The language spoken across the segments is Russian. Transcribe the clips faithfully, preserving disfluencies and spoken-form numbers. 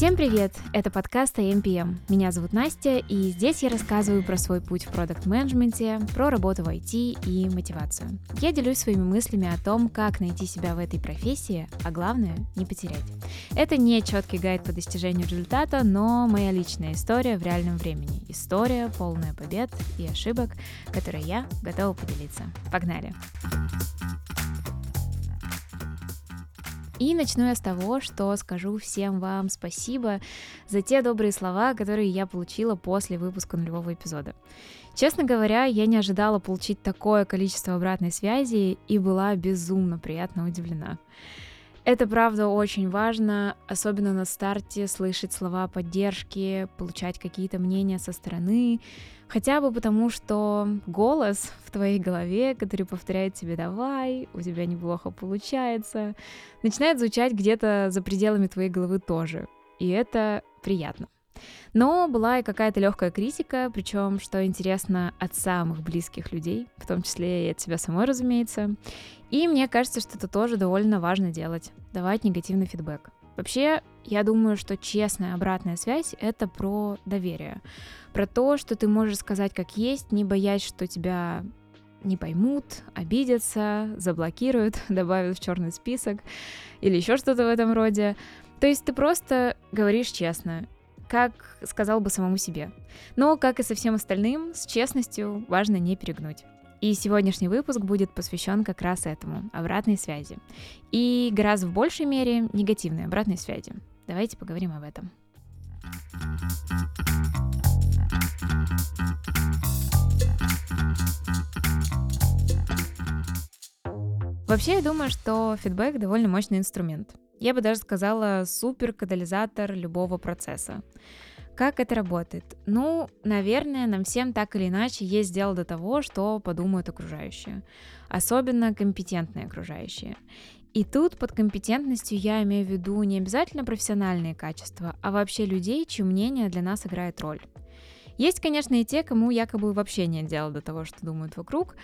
Всем привет! Это подкаст ай эм пи эм. Меня зовут Настя, и здесь я рассказываю про свой путь в продакт-менеджменте, про работу в ай ти и мотивацию. Я делюсь своими мыслями о том, как найти себя в этой профессии, а главное — не потерять. Это не четкий гайд по достижению результата, но моя личная история в реальном времени. История, полная побед и ошибок, которые я готова поделиться. Погнали! И начну я с того, что скажу всем вам спасибо за те добрые слова, которые я получила после выпуска нулевого эпизода. Честно говоря, я не ожидала получить такое количество обратной связи и была безумно приятно удивлена. Это правда очень важно, особенно на старте, слышать слова поддержки, получать какие-то мнения со стороны, хотя бы потому, что голос в твоей голове, который повторяет тебе «давай», «у тебя неплохо получается», начинает звучать где-то за пределами твоей головы тоже, и это приятно. Но была и какая-то легкая критика, причем, что интересно, от самых близких людей, в том числе и от себя самой, разумеется. И мне кажется, что это тоже довольно важно делать, давать негативный фидбэк. Вообще, я думаю, что честная обратная связь — это про доверие, про то, что ты можешь сказать как есть, не боясь, что тебя не поймут, обидятся, заблокируют, добавят в черный список или еще что-то в этом роде. То есть ты просто говоришь честно, как сказал бы самому себе. Но, как и со всем остальным, с честностью важно не перегнуть. И сегодняшний выпуск будет посвящен как раз этому, обратной связи. И гораздо в большей мере негативной обратной связи. Давайте поговорим об этом. Вообще, я думаю, что фидбэк довольно мощный инструмент. Я бы даже сказала, суперкатализатор любого процесса. Как это работает? Ну, наверное, нам всем так или иначе есть дело до того, что подумают окружающие. Особенно компетентные окружающие. И тут под компетентностью я имею в виду не обязательно профессиональные качества, а вообще людей, чье мнение для нас играет роль. Есть, конечно, и те, кому якобы вообще нет дела до того, что думают вокруг,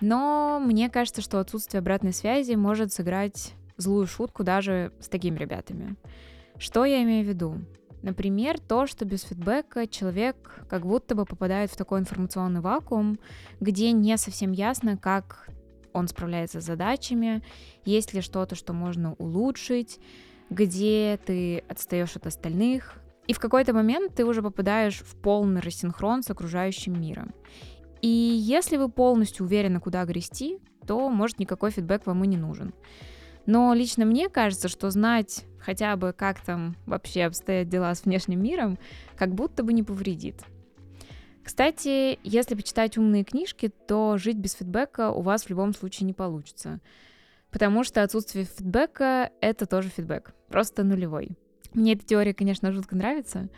но мне кажется, что отсутствие обратной связи может сыграть злую шутку даже с такими ребятами. Что я имею в виду? Например, то, что без фидбэка человек как будто бы попадает в такой информационный вакуум, где не совсем ясно, как он справляется с задачами, есть ли что-то, что можно улучшить, где ты отстаешь от остальных. И в какой-то момент ты уже попадаешь в полный рассинхрон с окружающим миром. И если вы полностью уверены, куда грести, то, может, никакой фидбэк вам и не нужен. Но лично мне кажется, что знать хотя бы, как там вообще обстоят дела с внешним миром, как будто бы не повредит. Кстати, если почитать умные книжки, то жить без фидбэка у вас в любом случае не получится. Потому что отсутствие фидбэка — это тоже фидбэк, просто нулевой. Мне эта теория, конечно, жутко нравится,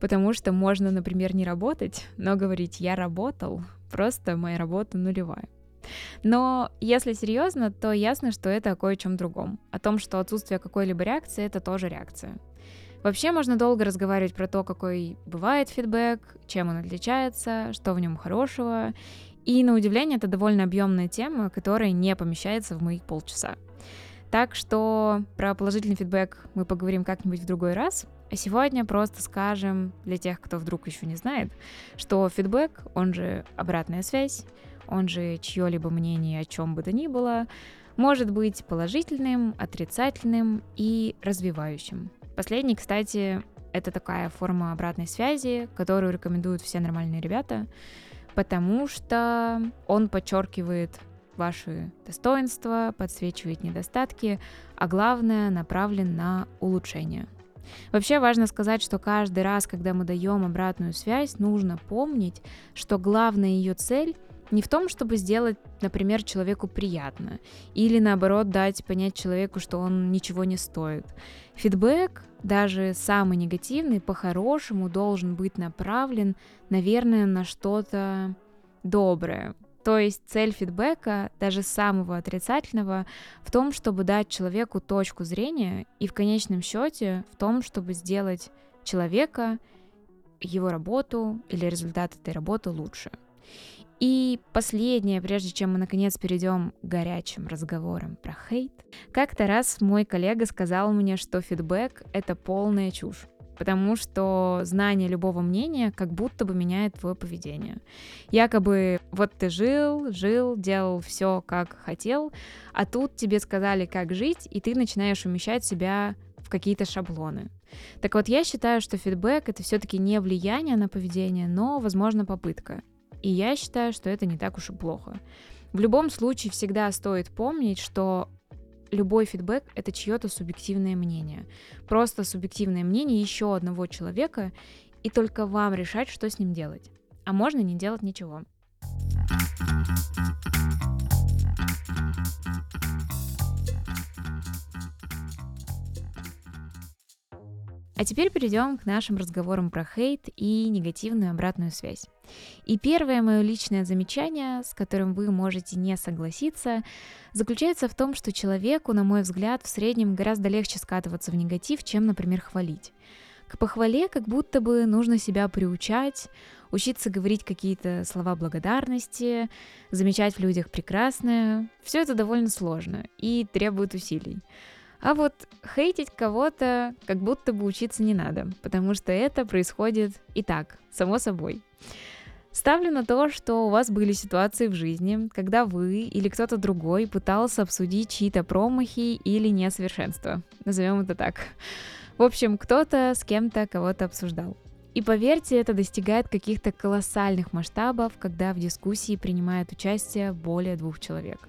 потому что можно, например, не работать, но говорить «я работал», просто «моя работа нулевая». Но если серьезно, то ясно, что это о кое-чем другом. О том, что отсутствие какой-либо реакции – это тоже реакция. Вообще можно долго разговаривать про то, какой бывает фидбэк, чем он отличается, что в нем хорошего. И, на удивление, это довольно объемная тема, которая не помещается в мои полчаса. Так что про положительный фидбэк мы поговорим как-нибудь в другой раз. А сегодня просто скажем, для тех, кто вдруг еще не знает, что фидбэк, он же обратная связь, он же чье-либо мнение о чем бы то ни было, может быть положительным, отрицательным и развивающим. Последний, кстати, это такая форма обратной связи, которую рекомендуют все нормальные ребята, потому что он подчеркивает ваши достоинства, подсвечивает недостатки, а главное, направлен на улучшение. Вообще важно сказать, что каждый раз, когда мы даем обратную связь, нужно помнить, что главная ее цель — не в том, чтобы сделать, например, человеку приятно, или наоборот дать понять человеку, что он ничего не стоит. Фидбэк, даже самый негативный, по-хорошему должен быть направлен, наверное, на что-то доброе. То есть цель фидбэка, даже самого отрицательного, в том, чтобы дать человеку точку зрения и в конечном счете в том, чтобы сделать человека, его работу или результат этой работы лучше. И последнее, прежде чем мы наконец перейдем к горячим разговорам про хейт. Как-то раз мой коллега сказал мне, что фидбэк — это полная чушь. потому что знание любого мнения как будто бы меняет твое поведение. Якобы вот ты жил, жил, делал все, как хотел, а тут тебе сказали, как жить, и ты начинаешь умещать себя в какие-то шаблоны. Так вот, я считаю, что фидбэк — это все-таки не влияние на поведение, но, возможно, попытка. И я считаю, что это не так уж и плохо. В любом случае всегда стоит помнить, что любой фидбэк — это чье-то субъективное мнение. Просто субъективное мнение еще одного человека, и только вам решать, что с ним делать. А можно не делать ничего. А теперь перейдем к нашим разговорам про хейт и негативную обратную связь. И первое мое личное замечание, с которым вы можете не согласиться, заключается в том, что человеку, на мой взгляд, в среднем гораздо легче скатываться в негатив, чем, например, хвалить. К похвале как будто бы нужно себя приучать, учиться говорить какие-то слова благодарности, замечать в людях прекрасное. Все это довольно сложно и требует усилий. А вот хейтить кого-то как будто бы учиться не надо, потому что это происходит и так, само собой. Ставлю на то, что у вас были ситуации в жизни, когда вы или кто-то другой пытался обсудить чьи-то промахи или несовершенства. Назовем это так. В общем, кто-то с кем-то кого-то обсуждал. И поверьте, это достигает каких-то колоссальных масштабов, когда в дискуссии принимает участие более двух человек.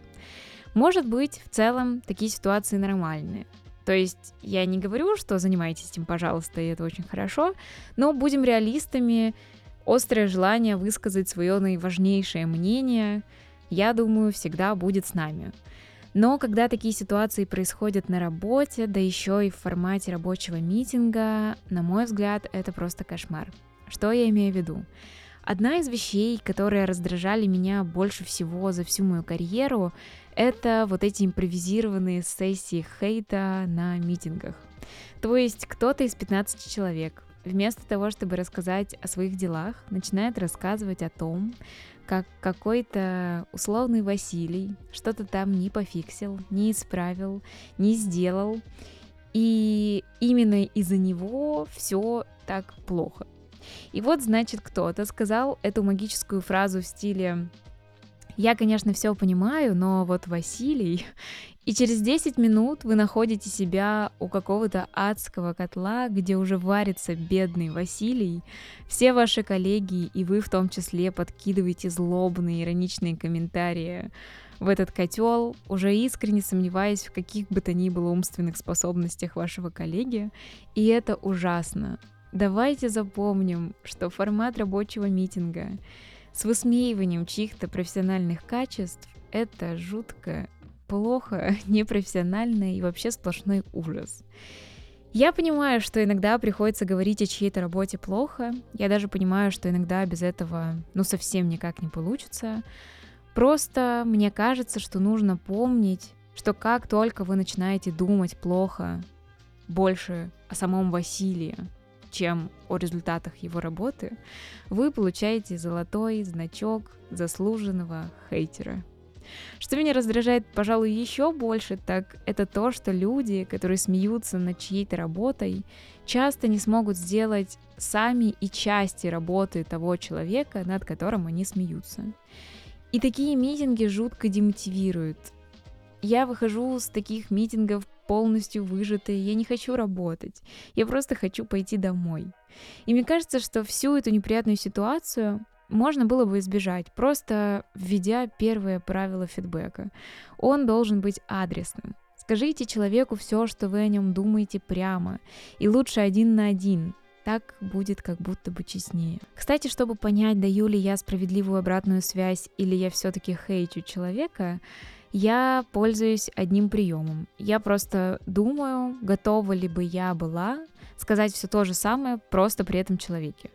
Может быть, в целом такие ситуации нормальные. То есть я не говорю, что занимайтесь этим, пожалуйста, и это очень хорошо, но будем реалистами, острое желание высказать свое наиважнейшее мнение, я думаю, всегда будет с нами. Но когда такие ситуации происходят на работе, да еще и в формате рабочего митинга, на мой взгляд, это просто кошмар. Что я имею в виду? Одна из вещей, которые раздражали меня больше всего за всю мою карьеру, это вот эти импровизированные сессии хейта на митингах. То есть кто-то из пятнадцати человек вместо того, чтобы рассказать о своих делах, начинает рассказывать о том, как какой-то условный Василий что-то там не пофиксил, не исправил, не сделал, и именно из-за него все так плохо. И вот, значит, кто-то сказал эту магическую фразу в стиле «Я, конечно, все понимаю, но вот Василий...» И через десять минут вы находите себя у какого-то адского котла, где уже варится бедный Василий. Все ваши коллеги, и вы в том числе, подкидываете злобные, ироничные комментарии в этот котел, уже искренне сомневаясь в каких бы то ни было умственных способностях вашего коллеги. И это ужасно. Давайте запомним, что формат рабочего митинга с высмеиванием чьих-то профессиональных качеств – это жутко, плохо, непрофессионально и вообще сплошной ужас. Я понимаю, что иногда приходится говорить о чьей-то работе плохо, я даже понимаю, что иногда без этого ну совсем никак не получится. Просто мне кажется, что нужно помнить, что как только вы начинаете думать плохо больше о самом Василии, чем о результатах его работы, вы получаете золотой значок заслуженного хейтера. Что меня раздражает, пожалуй, еще больше, так это то, что люди, которые смеются над чьей-то работой, часто не смогут сделать сами и части работы того человека, над которым они смеются. И такие митинги жутко демотивируют. Я выхожу с таких митингов полностью выжатые, я не хочу работать, я просто хочу пойти домой. И мне кажется, что всю эту неприятную ситуацию можно было бы избежать, просто введя первое правило фидбэка. Он должен быть адресным. Скажите человеку все, что вы о нем думаете, прямо, и лучше один на один. Так будет как будто бы честнее. Кстати, чтобы понять, даю ли я справедливую обратную связь или я все-таки хейчу человека, я пользуюсь одним приемом. Я просто думаю, готова ли бы я была сказать все то же самое, просто при этом человеке.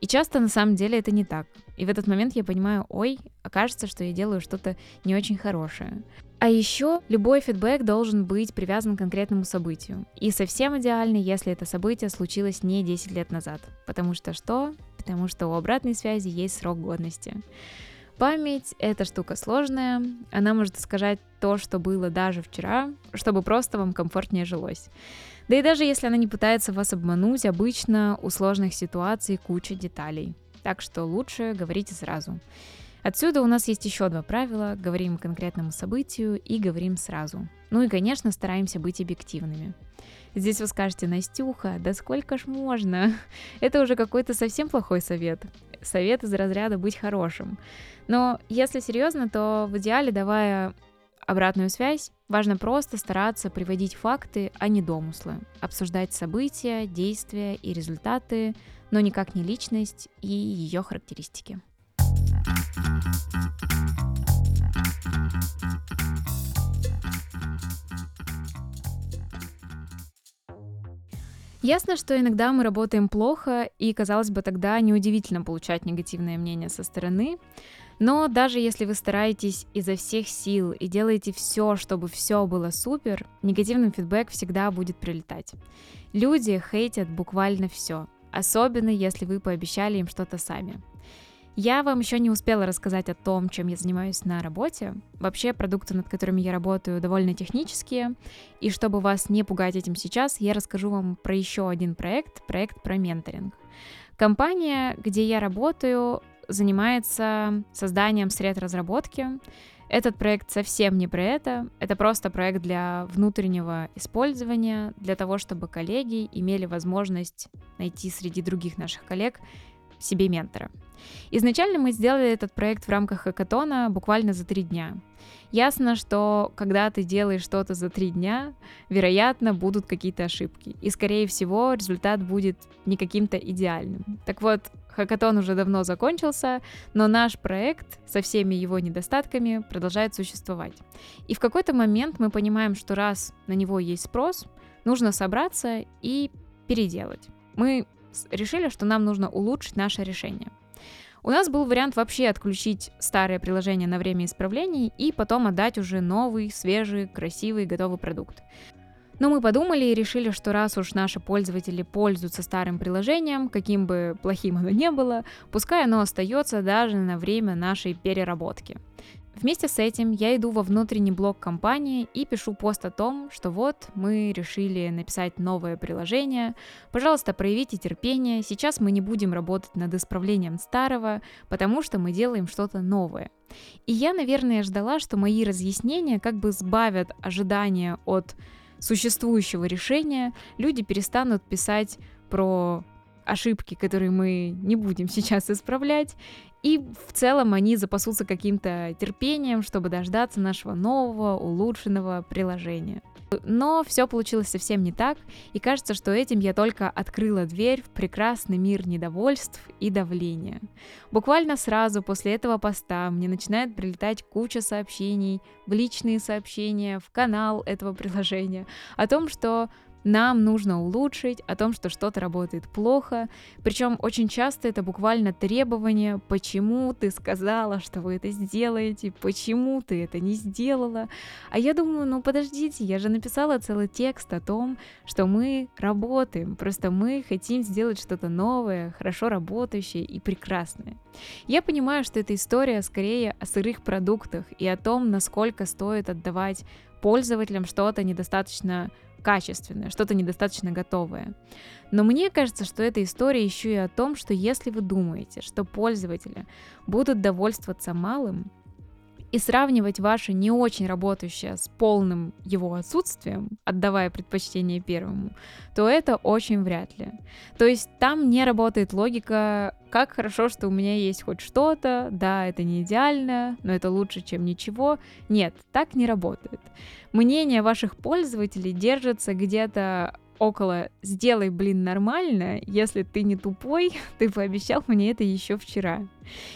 И часто на самом деле это не так. И в этот момент я понимаю, ой, окажется, что я делаю что-то не очень хорошее. А еще любой фидбэк должен быть привязан к конкретному событию. И совсем идеально, если это событие случилось не десять лет назад. Потому что что? Потому что у обратной связи есть срок годности. Память — это штука сложная, она может искажать то, что было даже вчера, чтобы просто вам комфортнее жилось. Да и даже если она не пытается вас обмануть, обычно у сложных ситуаций куча деталей. Так что лучше говорите сразу. Отсюда у нас есть еще два правила: говорим конкретному событию и говорим сразу. Ну и, конечно, стараемся быть объективными. Здесь вы скажете: «Настюха, да сколько ж можно?» Это уже какой-то совсем плохой совет. Совет из разряда «быть хорошим». Но если серьезно, то в идеале, давая обратную связь, важно просто стараться приводить факты, а не домыслы. Обсуждать события, действия и результаты, но никак не личность и ее характеристики. Ясно, что иногда мы работаем плохо, и, казалось бы, тогда неудивительно получать негативное мнение со стороны. Но даже если вы стараетесь изо всех сил и делаете все, чтобы все было супер, негативный фидбэк всегда будет прилетать. Люди хейтят буквально все, особенно если вы пообещали им что-то сами. Я вам еще не успела рассказать о том, чем я занимаюсь на работе. Вообще, продукты, над которыми я работаю, довольно технические. И чтобы вас не пугать этим сейчас, я расскажу вам про еще один проект, проект про менторинг. Компания, где я работаю, занимается созданием сред разработки. Этот проект совсем не про это. Это просто проект для внутреннего использования, для того, чтобы коллеги имели возможность найти среди других наших коллег себе ментора. Изначально мы сделали этот проект в рамках хакатона буквально за три дня. Ясно, что когда ты делаешь что-то за три дня, вероятно, будут какие-то ошибки. И, скорее всего, результат будет не каким-то идеальным. Так вот, хакатон уже давно закончился, но наш проект со всеми его недостатками продолжает существовать. И в какой-то момент мы понимаем, что раз на него есть спрос, нужно собраться и переделать. Мы решили, что нам нужно улучшить наше решение. У нас был вариант вообще отключить старое приложение на время исправлений и потом отдать уже новый, свежий, красивый, готовый продукт. Но мы подумали и решили, что раз уж наши пользователи пользуются старым приложением, каким бы плохим оно ни было, пускай оно остается даже на время нашей переработки. Вместе с этим я иду во внутренний блог компании и пишу пост о том, что вот мы решили написать новое приложение, пожалуйста, проявите терпение, сейчас мы не будем работать над исправлением старого, потому что мы делаем что-то новое. И я, наверное, ждала, что мои разъяснения как бы сбавят ожидания от существующего решения, люди перестанут писать про ошибки, которые мы не будем сейчас исправлять, и в целом они запасутся каким-то терпением, чтобы дождаться нашего нового, улучшенного приложения. Но все получилось совсем не так, и кажется, что этим я только открыла дверь в прекрасный мир недовольств и давления. Буквально сразу после этого поста мне начинает прилетать куча сообщений, в личные сообщения, в канал этого приложения, о том, что нам нужно улучшить, о том, что что-то работает плохо. Причем очень часто это буквально требование: почему ты сказала, что вы это сделаете, почему ты это не сделала. А я думаю, ну подождите, я же написала целый текст о том, что мы работаем, просто мы хотим сделать что-то новое, хорошо работающее и прекрасное. Я понимаю, что эта история скорее о сырых продуктах и о том, насколько стоит отдавать пользователям что-то недостаточно качественное, что-то недостаточно готовое. Но мне кажется, что эта история еще и о том, что если вы думаете, что пользователи будут довольствоваться малым и сравнивать ваше не очень работающее с полным его отсутствием, отдавая предпочтение первому, то это очень вряд ли. То есть там не работает логика: как хорошо, что у меня есть хоть что-то, да, это не идеально, но это лучше, чем ничего. Нет, так не работает. Мнение ваших пользователей держится где-то около «сделай, блин, нормально, если ты не тупой, ты пообещал мне это еще вчера».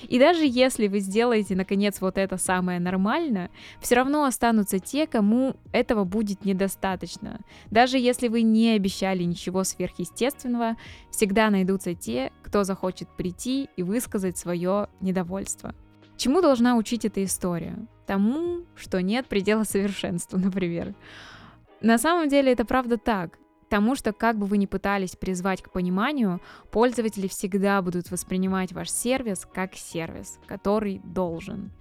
И даже если вы сделаете, наконец, вот это самое нормально, все равно останутся те, кому этого будет недостаточно. Даже если вы не обещали ничего сверхъестественного, всегда найдутся те, кто захочет прийти и высказать свое недовольство. Чему должна учить эта история? Тому, что нет предела совершенству, например. На самом деле это правда так. Потому что, как бы вы ни пытались призвать к пониманию, пользователи всегда будут воспринимать ваш сервис как сервис, который должен.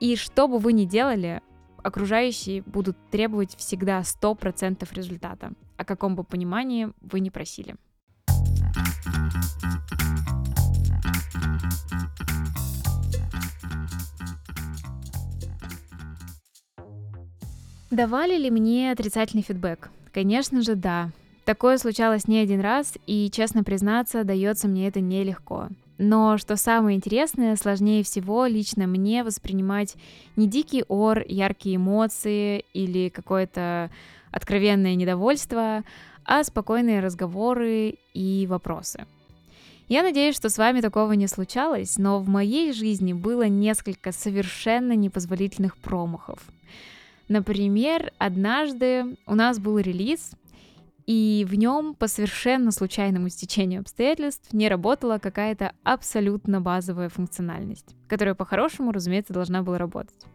И что бы вы ни делали, окружающие будут требовать всегда сто процентов результата, о каком бы понимании вы ни просили. Давали ли мне отрицательный фидбэк? Конечно же, да. Такое случалось не один раз, и, честно признаться, дается мне это нелегко. Но, что самое интересное, сложнее всего лично мне воспринимать не дикий ор, яркие эмоции или какое-то откровенное недовольство, а спокойные разговоры и вопросы. Я надеюсь, что с вами такого не случалось, но в моей жизни было несколько совершенно непозволительных промахов. Например, однажды у нас был релиз, и в нем по совершенно случайному стечению обстоятельств не работала какая-то абсолютно базовая функциональность, которая по-хорошему, разумеется, должна была работать.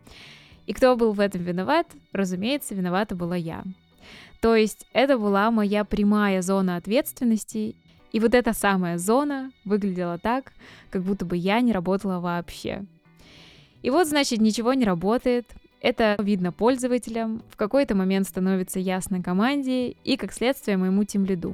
И кто был в этом виноват? Разумеется, виновата была я. То есть это была моя прямая зона ответственности, и вот эта самая зона выглядела так, как будто бы я не работала вообще. И вот, значит, ничего не работает. Это видно пользователям, в какой-то момент становится ясно команде и, как следствие, моему тимлиду.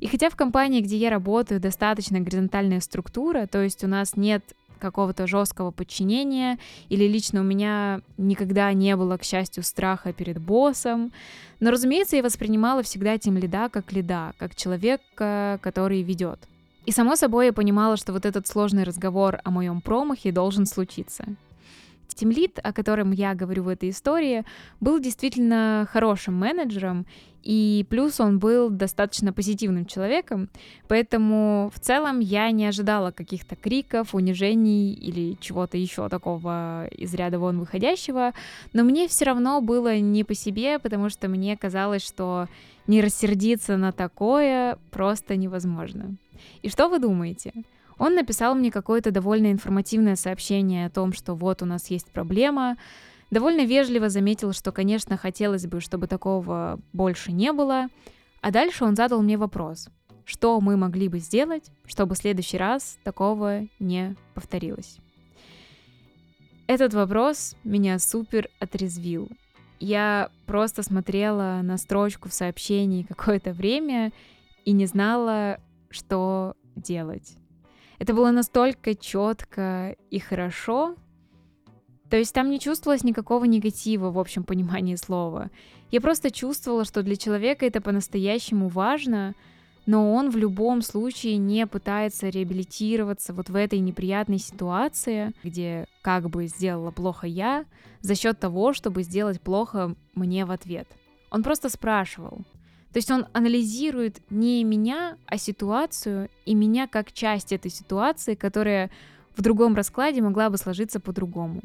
И хотя в компании, где я работаю, достаточно горизонтальная структура, то есть у нас нет какого-то жесткого подчинения, или лично у меня никогда не было, к счастью, страха перед боссом, но, разумеется, я воспринимала всегда тимлида как лида, как человека, который ведет. И, само собой, я понимала, что вот этот сложный разговор о моем промахе должен случиться. Тимлид, о котором я говорю в этой истории, был действительно хорошим менеджером, и плюс он был достаточно позитивным человеком, поэтому в целом я не ожидала каких-то криков, унижений или чего-то еще такого из ряда вон выходящего, но мне все равно было не по себе, потому что мне казалось, что не рассердиться на такое просто невозможно. И что вы думаете? Он написал мне какое-то довольно информативное сообщение о том, что вот у нас есть проблема. Довольно вежливо заметил, что, конечно, хотелось бы, чтобы такого больше не было. А дальше он задал мне вопрос, что мы могли бы сделать, чтобы в следующий раз такого не повторилось. Этот вопрос меня супер отрезвил. Я просто смотрела на строчку в сообщении какое-то время и не знала, что делать. Это было настолько четко и хорошо. То есть там не чувствовалось никакого негатива в общем понимании слова. Я просто чувствовала, что для человека это по-настоящему важно, но он в любом случае не пытается реабилитироваться вот в этой неприятной ситуации, где как бы сделала плохо я, за счет того, чтобы сделать плохо мне в ответ. Он просто спрашивал. То есть он анализирует не меня, а ситуацию, и меня как часть этой ситуации, которая в другом раскладе могла бы сложиться по-другому.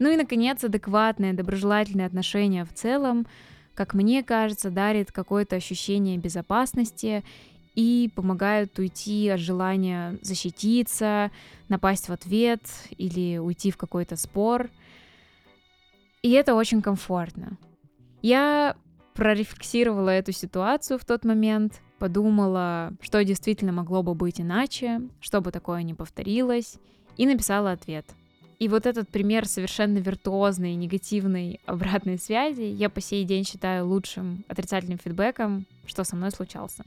Ну и, наконец, адекватное, доброжелательное отношение в целом, как мне кажется, дарит какое-то ощущение безопасности и помогает уйти от желания защититься, напасть в ответ или уйти в какой-то спор. И это очень комфортно. Я... прорефлексировала эту ситуацию в тот момент, подумала, что действительно могло бы быть иначе, чтобы такое не повторилось, и написала ответ. И вот этот пример совершенно виртуозной, негативной обратной связи я по сей день считаю лучшим отрицательным фидбэком, что со мной случался.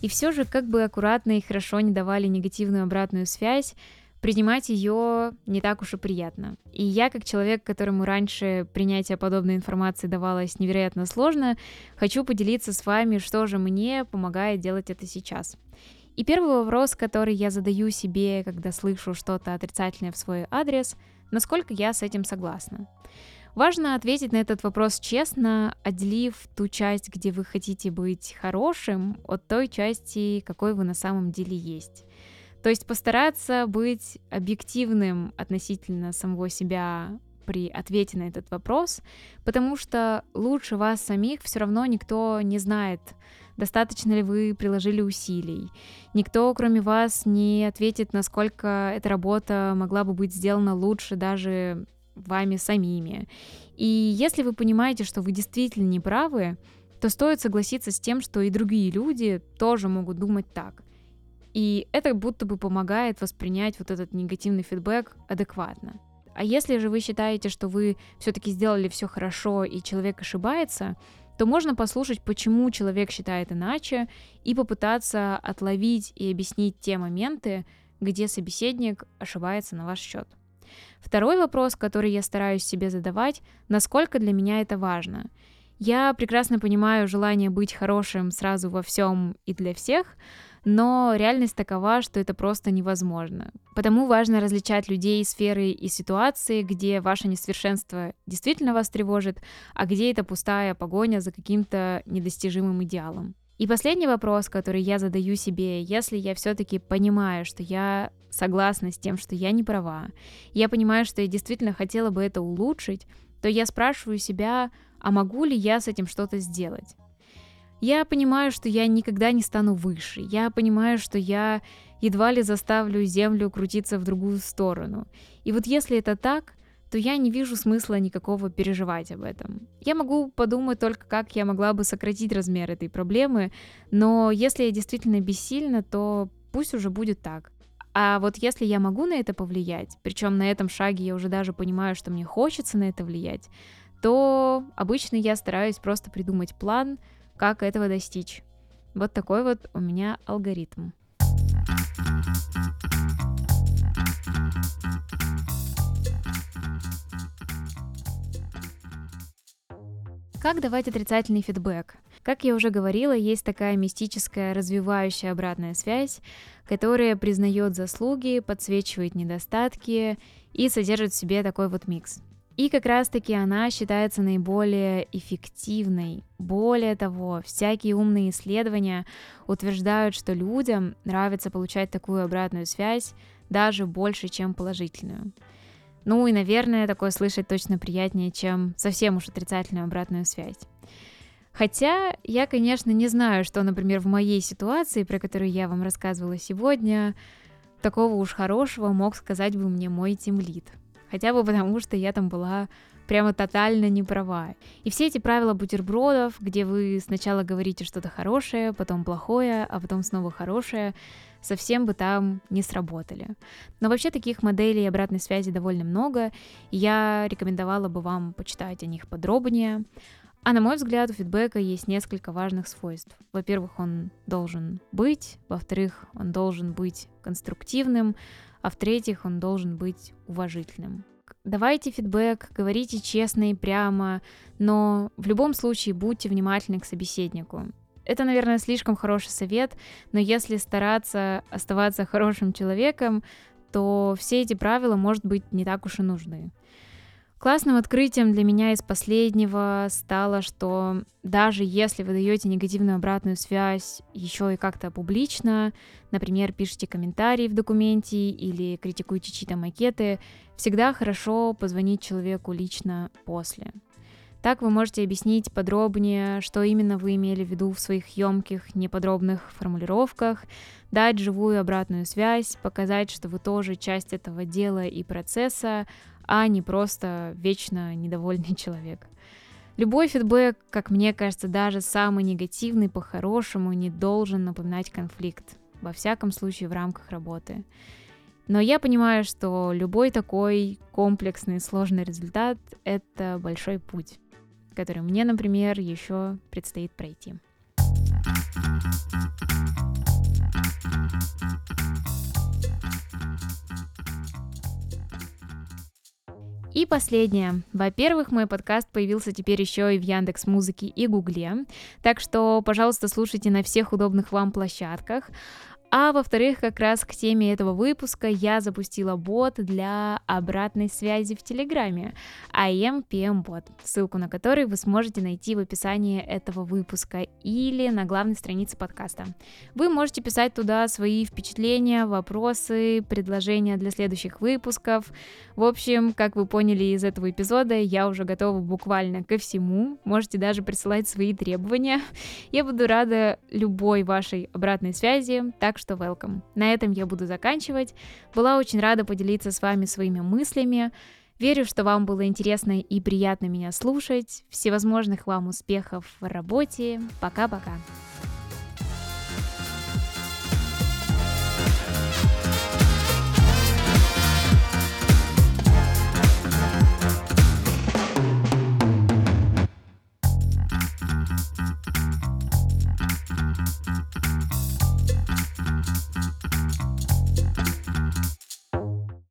И все же, как бы аккуратно и хорошо не давали негативную обратную связь, принимать ее не так уж и приятно. И я, как человек, которому раньше принятие подобной информации давалось невероятно сложно, хочу поделиться с вами, что же мне помогает делать это сейчас. И первый вопрос, который я задаю себе, когда слышу что-то отрицательное в свой адрес, насколько я с этим согласна. Важно ответить на этот вопрос честно, отделив ту часть, где вы хотите быть хорошим, от той части, какой вы на самом деле есть. То есть постараться быть объективным относительно самого себя при ответе на этот вопрос, потому что лучше вас самих все равно никто не знает, достаточно ли вы приложили усилий. Никто, кроме вас, не ответит, насколько эта работа могла бы быть сделана лучше даже вами самими. И если вы понимаете, что вы действительно не правы, то стоит согласиться с тем, что и другие люди тоже могут думать так. И это будто бы помогает воспринять вот этот негативный фидбэк адекватно. А если же вы считаете, что вы все-таки сделали все хорошо и человек ошибается, то можно послушать, почему человек считает иначе, и попытаться отловить и объяснить те моменты, где собеседник ошибается на ваш счет. Второй вопрос, который я стараюсь себе задавать, насколько для меня это важно. Я прекрасно понимаю желание быть хорошим сразу во всем и для всех, но реальность такова, что это просто невозможно. Потому важно различать людей, сферы и ситуации, где ваше несовершенство действительно вас тревожит, а где это пустая погоня за каким-то недостижимым идеалом. И последний вопрос, который я задаю себе, если я все-таки понимаю, что я согласна с тем, что я не права, я понимаю, что я действительно хотела бы это улучшить, то я спрашиваю себя, а могу ли я с этим что-то сделать? Я понимаю, что я никогда не стану выше. Я понимаю, что я едва ли заставлю землю крутиться в другую сторону. И вот если это так, то я не вижу смысла никакого переживать об этом. Я могу подумать только, как я могла бы сократить размер этой проблемы, но если я действительно бессильна, то пусть уже будет так. А вот если я могу на это повлиять, причем на этом шаге я уже даже понимаю, что мне хочется на это влиять, то обычно я стараюсь просто придумать план, как этого достичь. Вот такой вот у меня алгоритм. Как давать отрицательный фидбэк? Как я уже говорила, есть такая мистическая развивающая обратная связь, которая признает заслуги, подсвечивает недостатки и содержит в себе такой вот микс. И как раз-таки она считается наиболее эффективной. Более того, всякие умные исследования утверждают, что людям нравится получать такую обратную связь даже больше, чем положительную. Ну и, наверное, такое слышать точно приятнее, чем совсем уж отрицательную обратную связь. Хотя я, конечно, не знаю, что, например, в моей ситуации, про которую я вам рассказывала сегодня, такого уж хорошего мог сказать бы мне мой тимлид. Хотя бы потому, что я там была прямо тотально не права. И все эти правила бутербродов, где вы сначала говорите что-то хорошее, потом плохое, а потом снова хорошее, совсем бы там не сработали. Но вообще таких моделей обратной связи довольно много, и я рекомендовала бы вам почитать о них подробнее. А на мой взгляд, у фидбэка есть несколько важных свойств. Во-первых, он должен быть, во-вторых, он должен быть конструктивным, а в-третьих, он должен быть уважительным. Давайте фидбэк, говорите честно и прямо, но в любом случае будьте внимательны к собеседнику. Это, наверное, слишком хороший совет, но если стараться оставаться хорошим человеком, то все эти правила, может быть, не так уж и нужны. Классным открытием для меня из последнего стало, что даже если вы даете негативную обратную связь еще и как-то публично, например, пишите комментарии в документе или критикуете чьи-то макеты, всегда хорошо позвонить человеку лично после. Так вы можете объяснить подробнее, что именно вы имели в виду в своих ёмких, неподробных формулировках, дать живую обратную связь, показать, что вы тоже часть этого дела и процесса, а не просто вечно недовольный человек. Любой фидбэк, как мне кажется, даже самый негативный, по-хорошему не должен напоминать конфликт, во всяком случае в рамках работы. Но я понимаю, что любой такой комплексный, сложный результат — это большой путь, который мне, например, еще предстоит пройти. И последнее. Во-первых, мой подкаст появился теперь еще и в Яндекс.Музыке и Гугле, так что, пожалуйста, слушайте на всех удобных вам площадках. А во-вторых, как раз к теме этого выпуска я запустила бот для обратной связи в Телеграме, ай эм пи эм бот, ссылку на который вы сможете найти в описании этого выпуска или на главной странице подкаста. Вы можете писать туда свои впечатления, вопросы, предложения для следующих выпусков. В общем, как вы поняли из этого эпизода, я уже готова буквально ко всему. Можете даже присылать свои требования. Я буду рада любой вашей обратной связи, так что welcome. На этом я буду заканчивать. Была очень рада поделиться с вами своими мыслями. Верю, что вам было интересно и приятно меня слушать. Всевозможных вам успехов в работе. Пока-пока.